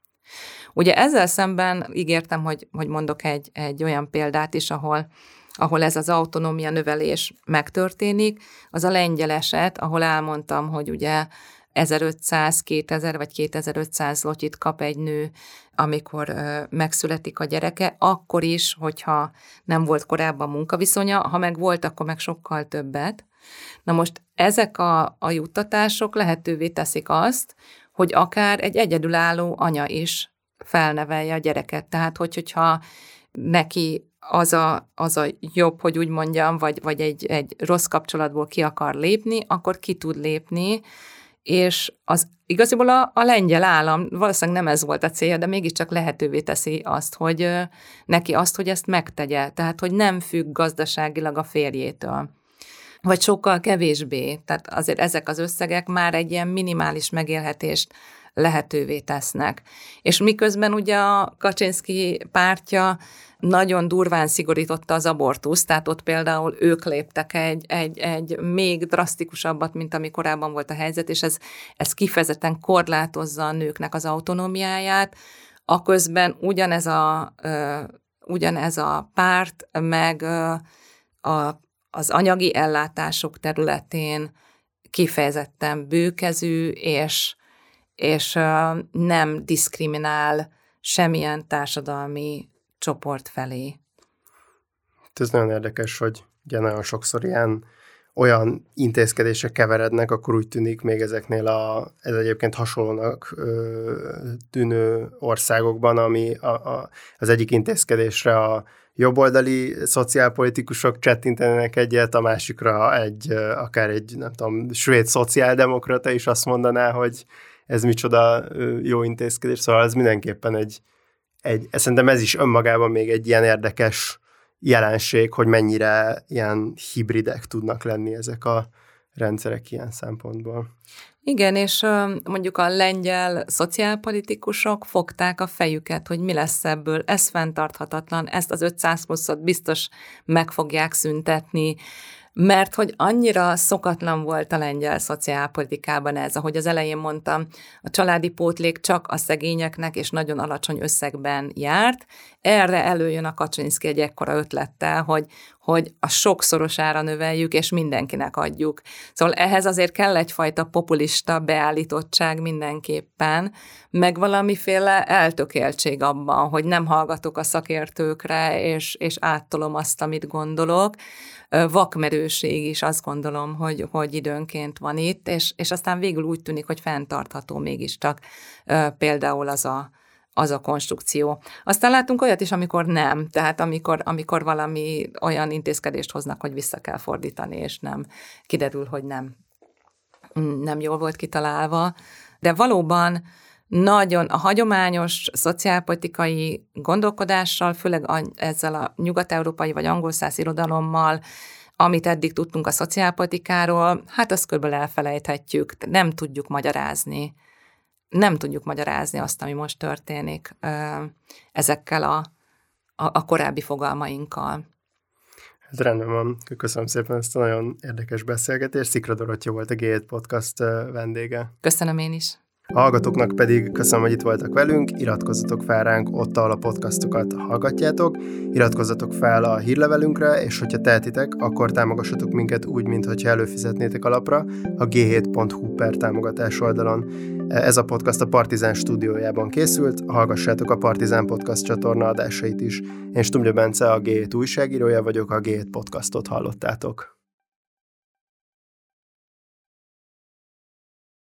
Ugye ezzel szemben ígértem, hogy, hogy mondok egy, egy olyan példát is, ahol, ahol ez az autonómia növelés megtörténik, az a lengyel eset, ahol elmondtam, hogy ugye ezerötszáz, kétezer vagy kétezer-ötszáz zlotyit kap egy nő, amikor ö, megszületik a gyereke, akkor is, hogyha nem volt korábban munkaviszonya, ha meg volt, akkor meg sokkal többet. Na most ezek a, a juttatások lehetővé teszik azt, hogy akár egy egyedülálló anya is felnevelje a gyereket. Tehát, hogy, hogyha neki az a, az a jobb, hogy úgy mondjam, vagy, vagy egy, egy rossz kapcsolatból ki akar lépni, akkor ki tud lépni, és az igaziból a, a lengyel állam, valószínűleg nem ez volt a célja, de mégiscsak lehetővé teszi azt, hogy neki azt, hogy ezt megtegye. Tehát, hogy nem függ gazdaságilag a férjétől. Vagy sokkal kevésbé. Tehát azért ezek az összegek már egy ilyen minimális megélhetést lehetővé tesznek. És miközben ugye a Kaczyński pártja nagyon durván szigorította az abortuszt, tehát ott például ők léptek egy, egy, egy még drasztikusabbat, mint ami korábban volt a helyzet, és ez, ez kifejezetten korlátozza a nőknek az autonómiáját, aközben ugyanez a, ugyanez a párt, meg a, az anyagi ellátások területén kifejezetten bőkezű, és és nem diszkriminál semmilyen társadalmi csoport felé. Ez nagyon érdekes, hogy ugye nagyon sokszor ilyen olyan intézkedések keverednek, akkor úgy tűnik még ezeknél a, ez egyébként hasonlónak ö, tűnő országokban, ami a, a, az egyik intézkedésre a jobboldali szociálpolitikusok csettintenek egyet, a másikra egy, akár egy, nem tudom, svéd szociáldemokrata is azt mondaná, hogy ez micsoda jó intézkedés, szóval ez mindenképpen egy, egy, szerintem ez is önmagában még egy ilyen érdekes jelenség, hogy mennyire ilyen hibridek tudnak lenni ezek a rendszerek ilyen szempontból. Igen, és mondjuk a lengyel szociálpolitikusok fogták a fejüket, hogy mi lesz ebből, ez fenntarthatatlan, ezt az ötszáz pluszot biztos meg fogják szüntetni, mert hogy annyira szokatlan volt a lengyel szociálpolitikában ez, ahogy az elején mondtam, a családi pótlék csak a szegényeknek és nagyon alacsony összegben járt. Erre előjön a Kaczyński egy ekkora ötlettel, hogy, hogy a sokszorosára növeljük, és mindenkinek adjuk. Szóval ehhez azért kell egyfajta populista beállítottság mindenképpen, meg valamiféle eltökéltség abban, hogy nem hallgatok a szakértőkre, és, és áttolom azt, amit gondolok. Vakmerőség is azt gondolom, hogy, hogy időnként van itt, és, és aztán végül úgy tűnik, hogy fenntartható mégiscsak például az a az a konstrukció. Aztán látunk olyat is, amikor nem, tehát amikor, amikor valami olyan intézkedést hoznak, hogy vissza kell fordítani, és nem kiderül, hogy nem, nem jól volt kitalálva. De valóban nagyon a hagyományos szociálpolitikai gondolkodással, főleg a, ezzel a nyugat-európai vagy angolszász irodalommal, amit eddig tudtunk a szociálpolitikáról, hát azt körülbelül elfelejthetjük, nem tudjuk magyarázni. nem tudjuk magyarázni azt, ami most történik ezekkel a, a, a korábbi fogalmainkkal. Hát rendben van. Köszönöm szépen ezt a nagyon érdekes beszélgetést. Szikra Dorottya volt a G hét Podcast vendége. Köszönöm én is. A hallgatóknak pedig köszönöm, hogy itt voltak velünk, iratkozzatok fel ránk ott, ahol a podcastokat hallgatjátok, iratkozzatok fel a hírlevelünkre, és hogyha tehetitek, akkor támogassatok minket úgy, mintha előfizetnétek alapra a g hét pont hu per támogatás oldalon. Ez a podcast a Partizán stúdiójában készült, hallgassátok a Partizán Podcast csatorna adásait is. Én Stubnya Bence, a G hét újságírója vagyok, a G hét Podcastot hallottátok.